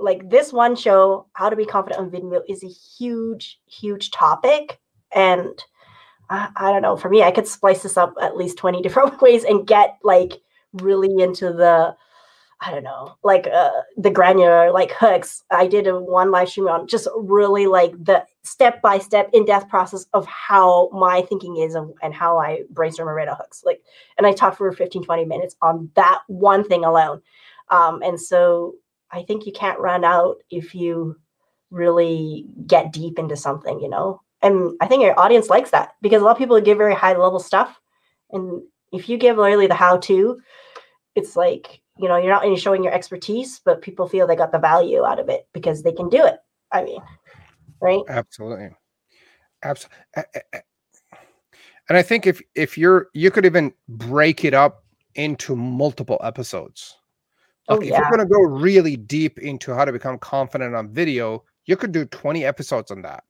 like this one show, how to be confident on video is a huge, huge topic. And I, I don't know, for me, I could splice this up at least twenty different ways and get like really into the, I don't know, like uh, the granular, like hooks. I did a one live stream on just really like the step-by-step in-depth process of how my thinking is and, and how I brainstorm and write out hooks. Like, and I talked for fifteen, twenty minutes on that one thing alone. Um, and so I think you can't run out if you really get deep into something, you know? And I think your audience likes that, because a lot of people give very high level stuff. And if you give really the how to, it's like, you know, you're not only showing your expertise, but people feel they got the value out of it because they can do it. I mean, right? Absolutely. Absolutely. And I think if, if you're, you could even break it up into multiple episodes. Like oh, yeah. If you're going to go really deep into how to become confident on video, you could do twenty episodes on that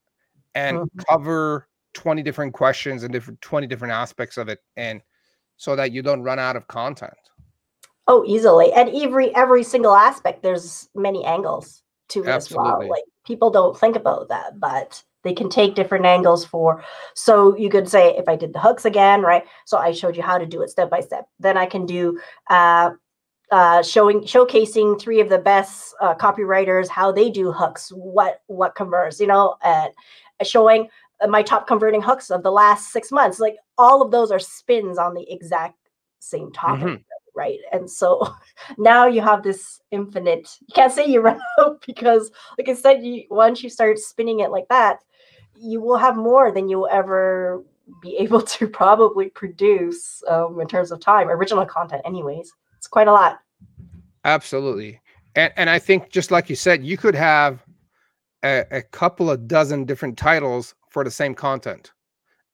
and mm-hmm. cover twenty different questions and different twenty different aspects of it. And so that you don't run out of content. Oh, easily. And every every single aspect, there's many angles to it as well. Like people don't think about that, but they can take different angles for. So you could say, if I did the hooks again, right? So I showed you how to do it step by step. Then I can do uh, uh, showing showcasing three of the best uh, copywriters, how they do hooks, what what converts, you know, and showing my top converting hooks of the last six months. Like all of those are spins on the exact same topic. Mm-hmm. Right. And so now you have this infinite, you can't say you run out, because like I said, you, once you start spinning it like that, you will have more than you'll ever be able to probably produce um, in terms of time, original content anyways. It's quite a lot. Absolutely. And and I think just like you said, you could have a, a couple of dozen different titles for the same content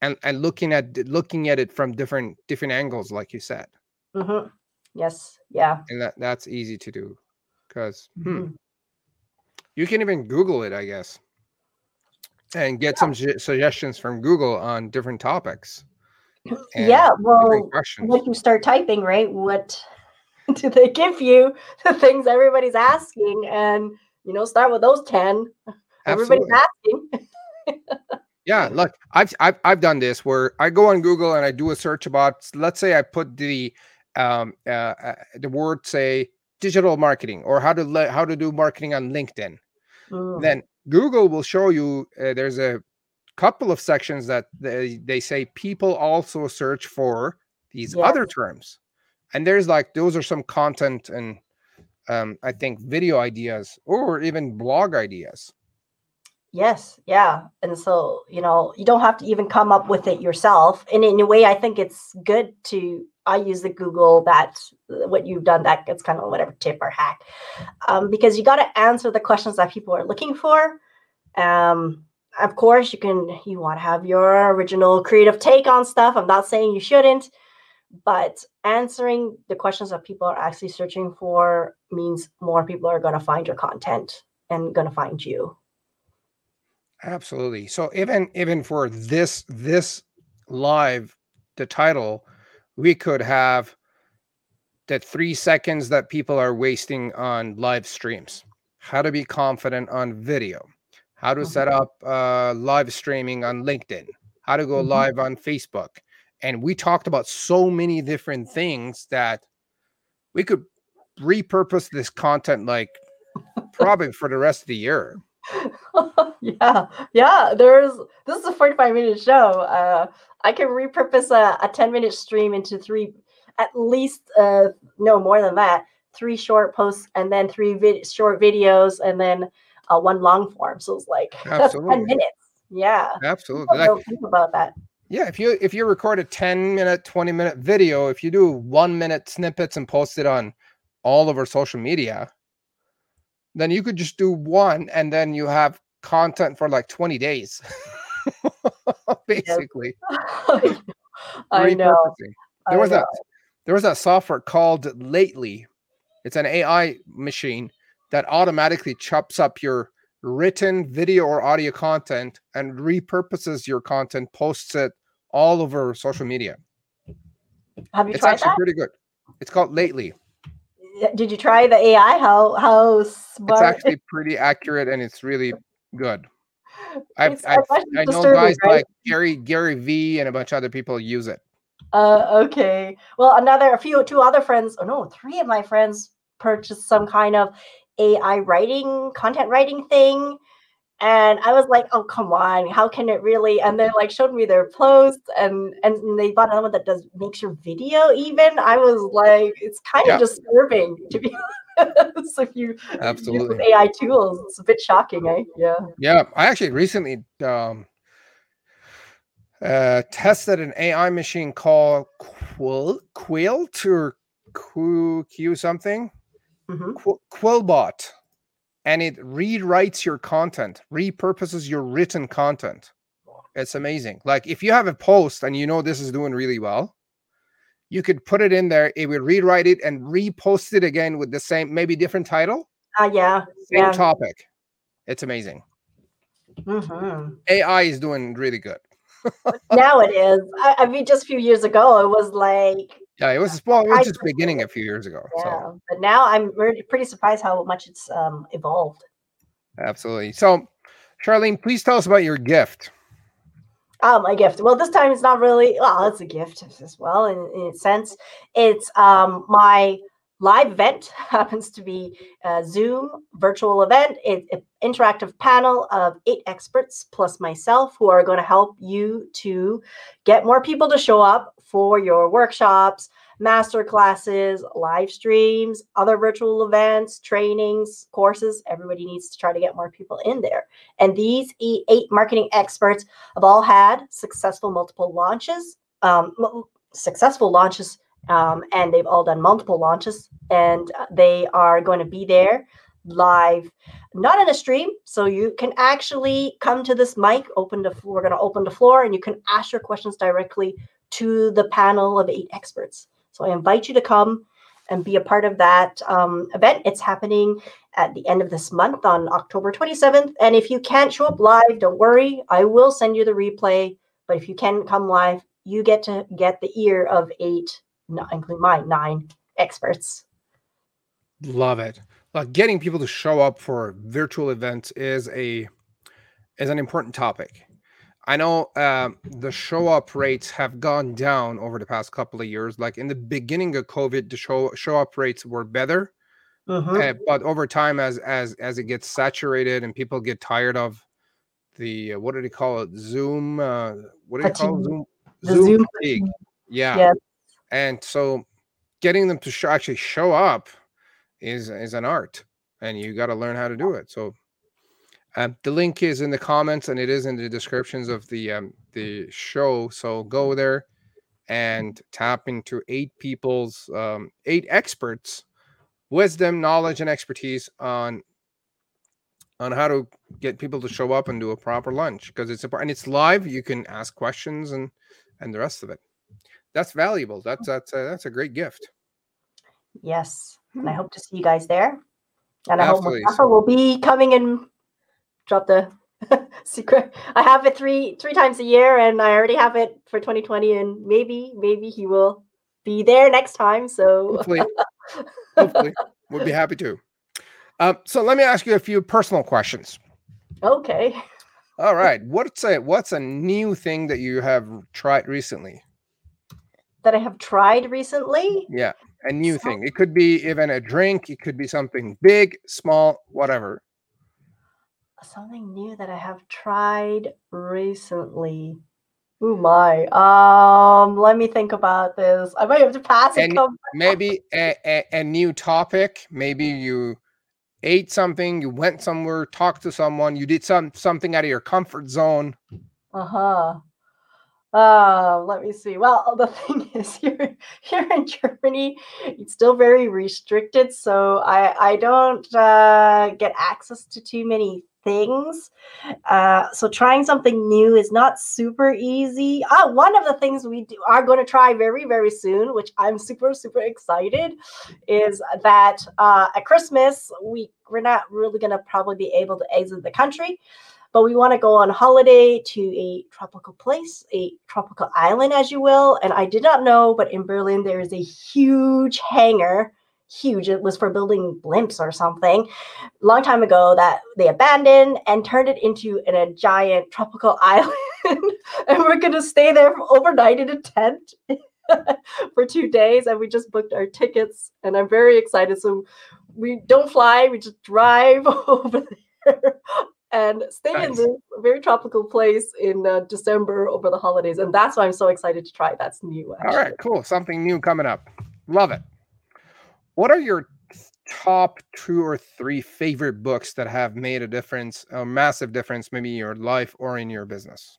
and, and looking at looking at it from different different angles, like you said. Mm-hmm. Yes. Yeah. And that, that's easy to do because mm-hmm. hmm, you can even Google it, I guess, and get yeah. some su- suggestions from Google on different topics. Yeah. Well, when you start typing, right, what do they give you? The things everybody's asking, and, you know, start with those ten. Absolutely. Everybody's asking. Yeah. Look, I've, I've, I've done this where I go on Google and I do a search about, let's say I put the, Um, uh, uh, the word say digital marketing or how to le- how to do marketing on LinkedIn. Mm. Then Google will show you uh, there's a couple of sections that they, they say people also search for these yes. other terms. And there's like, those are some content and um, I think video ideas or even blog ideas. Yes. Yeah. And so, you know, you don't have to even come up with it yourself. And in a way, I think it's good to, I use the Google that what you've done, that gets kind of whatever tip or hack, um, because you got to answer the questions that people are looking for. Um, of course, you can, you want to have your original creative take on stuff. I'm not saying you shouldn't, but answering the questions that people are actually searching for means more people are going to find your content and going to find you. Absolutely. So even even for this this live, the title, we could have the three seconds that people are wasting on live streams. How to be confident on video. How to mm-hmm. set up uh, live streaming on LinkedIn. How to go mm-hmm. live on Facebook. And we talked about so many different things that we could repurpose this content like probably for the rest of the year. yeah yeah there's this is a forty-five minute show. uh I can repurpose a, a ten minute stream into three, at least uh no more than that, three short posts, and then three vid- short videos, and then uh one long form. So it's like that's ten minutes Yeah, absolutely. Like, think about that. Yeah, if you if you record a ten minute, twenty minute video, if you do one minute snippets and post it on all of our social media, then you could just do one, and then you have content for like twenty days, basically. I know. There I was know. a there was a software called Lately. It's an A I machine that automatically chops up your written video or audio content and repurposes your content, posts it all over social media. Have you it's tried actually that? Pretty good. It's called Lately. Did you try the A I? How how smart? It's actually pretty accurate, and it's really good. I've, I've, I know guys right? like Gary Gary V and a bunch of other people use it. Uh, okay. Well, another a few two other friends, or no, three of my friends purchased some kind of A I writing, content writing thing. And I was like, oh, come on, how can it really? And they like showed me their posts, and, and they bought another one that does makes your video even. I was like, it's kind yeah. of disturbing, to be honest. If you Absolutely. use A I tools, it's a bit shocking, eh? Yeah. Yeah. I actually recently um, uh, tested an A I machine called Quill, Quilt or Q, Q something. Mm-hmm. Qu- Quillbot, and it rewrites your content, repurposes your written content. It's amazing. Like if you have a post and you know this is doing really well, you could put it in there. It will rewrite it and repost it again with the same, maybe different title. Ah, uh, yeah, same yeah. topic. It's amazing. Mm-hmm. A I is doing really good. Now it is. I, I mean, just a few years ago, it was like. Yeah, it was well, it was just beginning a few years ago. Yeah, so. But now I'm really pretty surprised how much it's um, evolved. Absolutely. So, Charlene, please tell us about your gift. Oh, my gift. Well, this time it's not really. Well, it's a gift as well, in, in a sense. It's um, my live event happens to be a Zoom virtual event. It's an interactive panel of eight experts plus myself who are going to help you to get more people to show up for your workshops, master classes, live streams, other virtual events, trainings, courses. Everybody needs to try to get more people in there. And these eight marketing experts have all had successful multiple launches, um, successful launches, um, and they've all done multiple launches. And they are going to be there live, not in a stream. So you can actually come to this mic, open the we're going to open the floor, and you can ask your questions directly to the panel of eight experts. So I invite you to come and be a part of that um, event. It's happening at the end of this month on October twenty-seventh. And if you can't show up live, don't worry. I will send you the replay. But if you can come live, you get to get the ear of eight, not including mine, nine experts. Love it. Like getting people to show up for virtual events is a is an important topic. I know uh, the show-up rates have gone down over the past couple of years. Like in the beginning of COVID, the show show-up rates were better, uh-huh. uh, but over time, as as as it gets saturated and people get tired of the uh, what do they call it, Zoom? Uh, what do they call it? Zoom? The Zoom, Zoom fatigue. Yeah. yeah, and so getting them to sh- actually show up is is an art, and you got to learn how to do it. So. Um, the link is in the comments, and it is in the descriptions of the um, the show. So go there and tap into eight people's, um, eight experts' wisdom, knowledge, and expertise on on how to get people to show up and do a proper lunch, because it's a, and it's live. You can ask questions and and the rest of it. That's valuable. That's that's a, that's a great gift. Yes, and I hope to see you guys there. And I Absolutely. hope Mustafa will be coming in. Drop the secret. I have it three three times a year, and I already have it for twenty twenty. And maybe, maybe he will be there next time. So hopefully, hopefully, we'll be happy to. Um, so let me ask you a few personal questions. Okay. All right. What's a what's a new thing that you have tried recently? That I have tried recently? Yeah, a new so- thing. It could be even a drink. It could be something big, small, whatever. Something new that I have tried recently. Oh my! Um, let me think about this. I might have to pass and, and come. Maybe a, a, a new topic. Maybe you ate something, you went somewhere, talked to someone, you did some something out of your comfort zone? Uh-huh. Uh, let me see. Well, the thing is, here, here in Germany, it's still very restricted, so I, I don't uh, get access to too many things. Uh, so trying something new is not super easy. Uh, one of the things we do, are going to try very, very soon, which I'm super, super excited, is that uh, at Christmas, we, we're not really going to probably be able to exit the country. But we want to go on holiday to a tropical place, a tropical island, as you will. And I did not know, but in Berlin, there is a huge hangar, huge. It was for building blimps or something long time ago that they abandoned and turned it into an, a giant tropical island. And we're going to stay there overnight in a tent for two days. And we just booked our tickets. And I'm very excited. So we don't fly. We just drive over there. And stay nice. In this very tropical place in uh, December over the holidays. And that's why I'm so excited to try. That's new. Actually. All right, cool. Something new coming up. Love it. What are your top two or three favorite books that have made a difference, a massive difference, maybe in your life or in your business?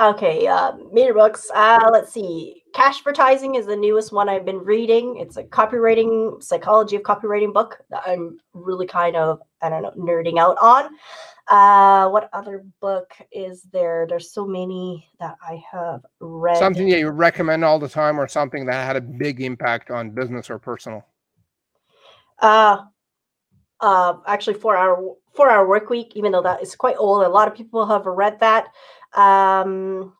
Okay, uh, media books. Uh, let's see. Cashvertising is the newest one I've been reading. It's a copywriting, psychology of copywriting book that I'm really kind of, I don't know, nerding out on. Uh, what other book is there? There's so many that I have read. Something that you recommend all the time or something that had a big impact on business or personal? Uh, uh, actually, four-hour four-hour Workweek, even though that is quite old. A lot of people have read that. Um,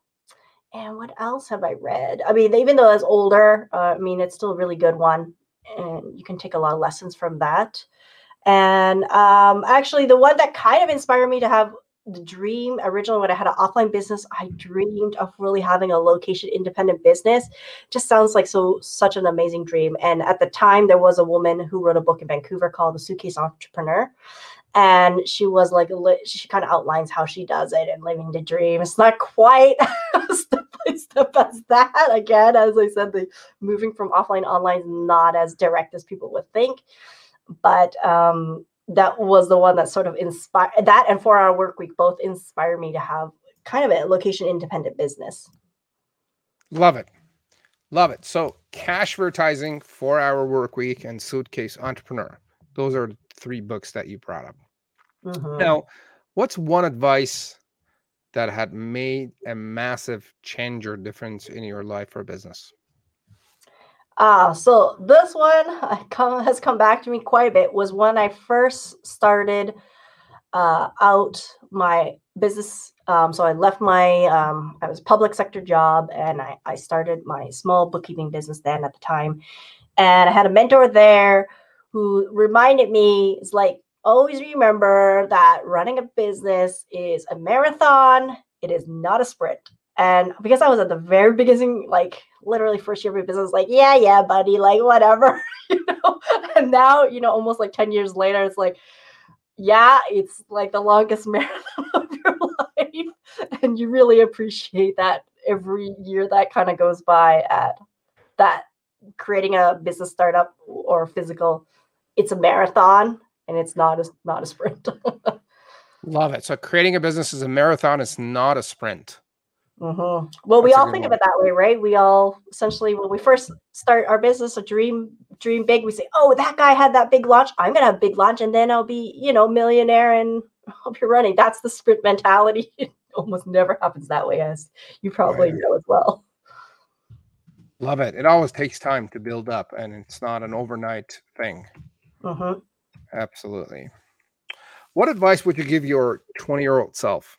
and what else have I read? I mean, even though it's older, uh, I mean, it's still a really good one and you can take a lot of lessons from that. And, um, actually the one that kind of inspired me to have the dream originally when I had an offline business, I dreamed of really having a location independent business. Just sounds like so, such an amazing dream. And at the time there was a woman who wrote a book in Vancouver called The Suitcase Entrepreneur. And she was like, she kind of outlines how she does it and living the dream. It's not quite step by step as that. Again, as I said, the moving from offline to online is not as direct as people would think. But um, that was the one that sort of inspired, that and four-hour Workweek both inspire me to have kind of a location-independent business. Love it. Love it. So Cashvertising, four-hour Workweek, and Suitcase Entrepreneur. Those are three books that you brought up. Mm-hmm. Now, what's one advice that had made a massive change or difference in your life or business? Uh, so this one has come back to me quite a bit, was when I first started uh, out my business. Um, so I left my, um, I was public sector job and I, I started my small bookkeeping business then at the time. And I had a mentor there who reminded me, is like, always remember that running a business is a marathon. It is not a sprint. And because I was at the very beginning, like literally first year of my business, like, yeah, yeah, buddy, like whatever, you know? And now, you know, almost like ten years later, it's like, yeah, it's like the longest marathon of your life. And you really appreciate that every year that kind of goes by at that creating a business startup or physical, it's a marathon and it's not a, not a sprint. Love it. So creating a business is a marathon. It's not a sprint. Mm-hmm. Well, that's we all think of it that way, right? We all essentially, when we first start our business, a dream, dream big, we say, oh, that guy had that big launch. I'm going to have a big launch and then I'll be, you know, millionaire and I'll be running. That's the sprint mentality. It almost never happens that way, as you probably right. know as well. Love it. It always takes time to build up and it's not an overnight thing. Mm-hmm. Absolutely. What advice would you give your twenty-year-old self?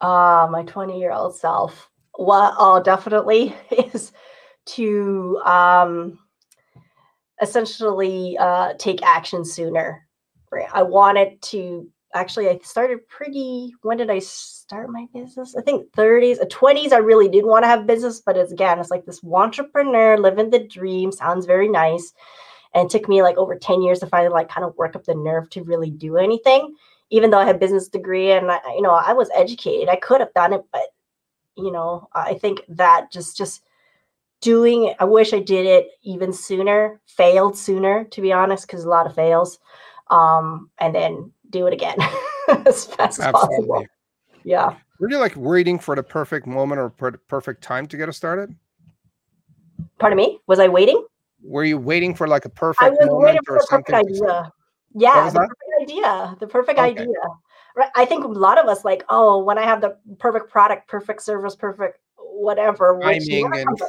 Uh, my twenty-year-old self, what I'll definitely is to um, essentially uh, take action sooner. Right? I wanted to Actually, I started pretty, when did I start my business? I think thirties, twenties, I really did want to have business, but it's again, it's like this entrepreneur living the dream, sounds very nice. And it took me like over ten years to finally like kind of work up the nerve to really do anything, even though I had a business degree and I, you know, I was educated, I could have done it, but you know, I think that just, just doing, I wish I did it even sooner, failed sooner, to be honest, because a lot of fails, um, and then do it again as fast Absolutely. as possible. Yeah. Were you like waiting for the perfect moment or per- perfect time to get us started? Pardon me? Was I waiting? Were you waiting for like a perfect I was moment waiting for or the something? Perfect idea. Yeah, the that? perfect idea. The perfect okay. idea. Right. I think a lot of us like, oh, when I have the perfect product, perfect service, perfect whatever. Which and...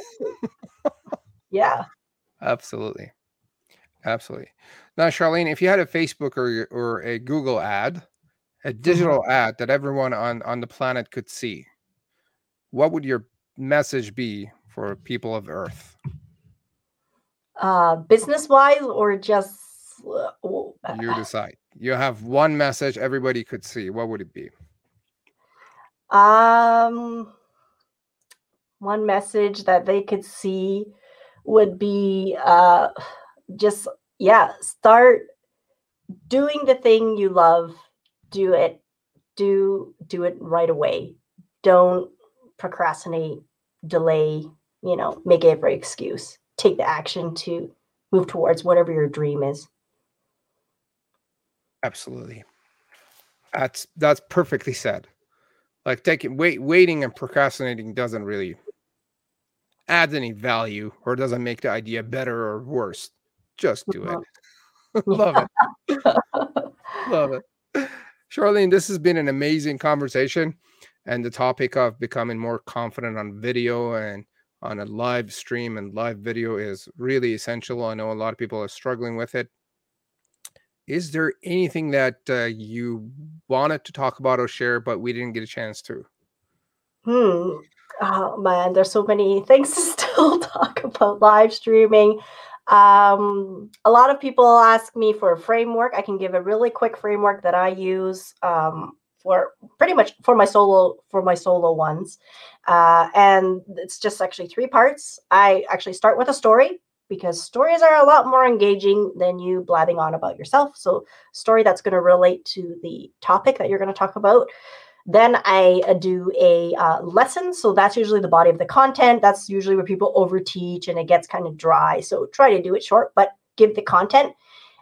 yeah. Absolutely. Absolutely. Now, Charlene, if you had a Facebook or or a Google ad, a digital mm-hmm. ad that everyone on, on the planet could see, what would your message be for people of Earth? Uh, business-wise or just... Uh, you decide. You have one message everybody could see. What would it be? Um, one message that they could see would be uh, just, yeah, start doing the thing you love. Do it. Do do it right away. Don't procrastinate, delay, you know, make every excuse. Take the action to move towards whatever your dream is. Absolutely. That's that's perfectly said. Like taking wait waiting and procrastinating doesn't really add any value or doesn't make the idea better or worse. Just do it. Love it. Love it. Charlene, this has been an amazing conversation, and the topic of becoming more confident on video and on a live stream and live video is really essential. I know a lot of people are struggling with it. Is there anything that uh, you wanted to talk about or share, but we didn't get a chance to? Hmm. Oh, man, there's so many things to still talk about live streaming. Um, a lot of people ask me for a framework. I can give a really quick framework that I use um, for pretty much for my solo for my solo ones. Uh, and it's just actually three parts. I actually start with a story, because stories are a lot more engaging than you blabbing on about yourself. So story that's going to relate to the topic that you're going to talk about. Then I do a uh, lesson. So that's usually the body of the content. That's usually where people overteach and it gets kind of dry. So try to do it short, but give the content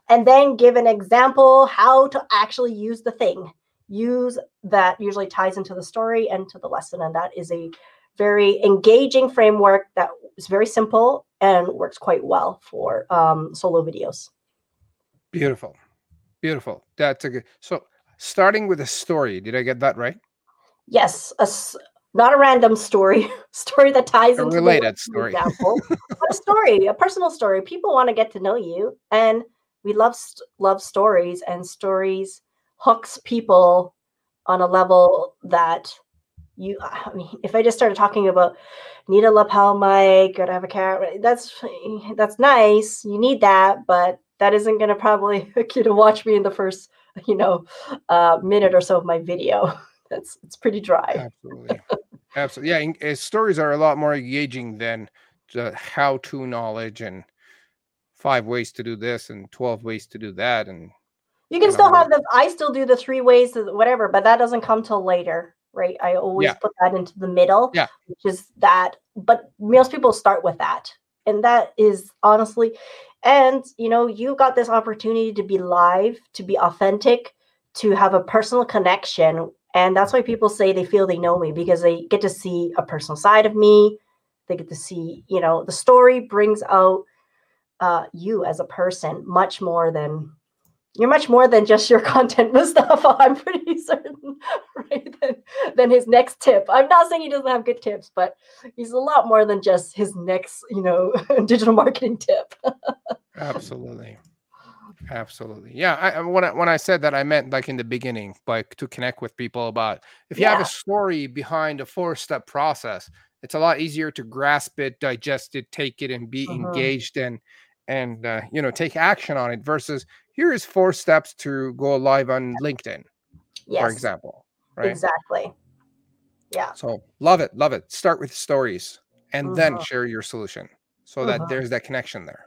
and then give an example how to actually use the thing. Use that usually ties into the story and to the lesson. And that is a very engaging framework that is very simple and works quite well for um, solo videos. Beautiful. Beautiful. That's a good. So starting with a story, did I get that right? Yes. A, not a random story, story that ties a into related the story. Example, but a story, a personal story. People want to get to know you, and we love, love stories, and stories hooks people on a level that You, I mean, if I just started talking about need a lapel mic, gotta have a camera, that's that's nice. You need that, but that isn't going to probably hook you to watch me in the first, you know, uh, minute or so of my video. That's it's pretty dry. Absolutely, absolutely. Yeah, stories are a lot more engaging than the how-to knowledge and five ways to do this and twelve ways to do that. And you can still have the. I still do the three ways, whatever, but that doesn't come till later. Right. I always yeah. put that into the middle, yeah. which is that. But most people start with that. And that is honestly, and, you know, you got this opportunity to be live, to be authentic, to have a personal connection. And that's why people say they feel they know me, because they get to see a personal side of me. They get to see, you know, the story brings out uh, you as a person much more than. You're much more than just your content, Mustafa. I'm pretty certain, right? Than, than his next tip. I'm not saying he doesn't have good tips, but he's a lot more than just his next, you know, digital marketing tip. Absolutely, absolutely. Yeah, I, when I when I said that, I meant like in the beginning, like to connect with people about. If you yeah. have a story behind a four-step process, it's a lot easier to grasp it, digest it, take it, and be mm-hmm. engaged and and uh, you know take action on it versus. Here is four steps to go live on LinkedIn, yes. for example. Right? Exactly. Yeah. So love it. Love it. Start with stories and mm-hmm. then share your solution so mm-hmm. that there's that connection there.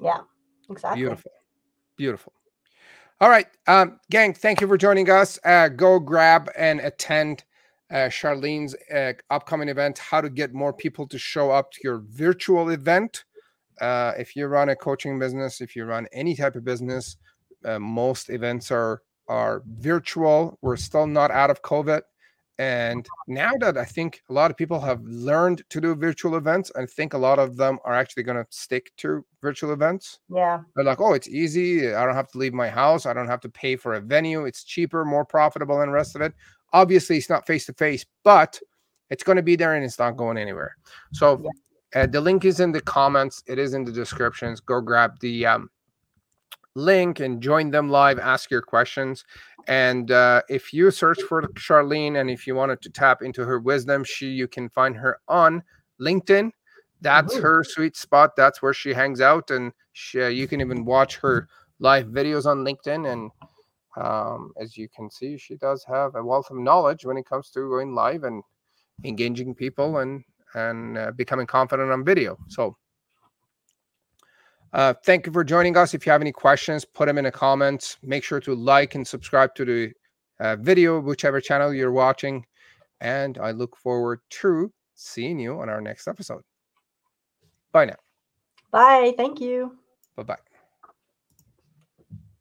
Yeah, exactly. Beautiful. Beautiful. All right. Um, gang, thank you for joining us. Uh, go grab and attend uh, Charlene's uh, upcoming event, how to get more people to show up to your virtual event. Uh, if you run a coaching business, if you run any type of business, uh, most events are are virtual. We're still not out of COVID. And now that I think a lot of people have learned to do virtual events, I think a lot of them are actually going to stick to virtual events. Yeah. They're like, oh, it's easy. I don't have to leave my house. I don't have to pay for a venue. It's cheaper, more profitable, and the rest of it. Obviously, it's not face-to-face, but it's going to be there and it's not going anywhere. So yeah. uh, the link is in the comments. It is in the descriptions. Go grab the um, link and join them live. Ask your questions. And uh, if you search for Charlene and if you wanted to tap into her wisdom, she you can find her on LinkedIn. That's mm-hmm. her sweet spot. That's where she hangs out. And she, uh, you can even watch her live videos on LinkedIn. And um, as you can see, she does have a wealth of knowledge when it comes to going live and engaging people and, and uh, becoming confident on video. So Uh, thank you for joining us. If you have any questions, put them in the comments. Make sure to like and subscribe to the uh, video, whichever channel you're watching. And I look forward to seeing you on our next episode. Bye now. Bye. Thank you. Bye-bye.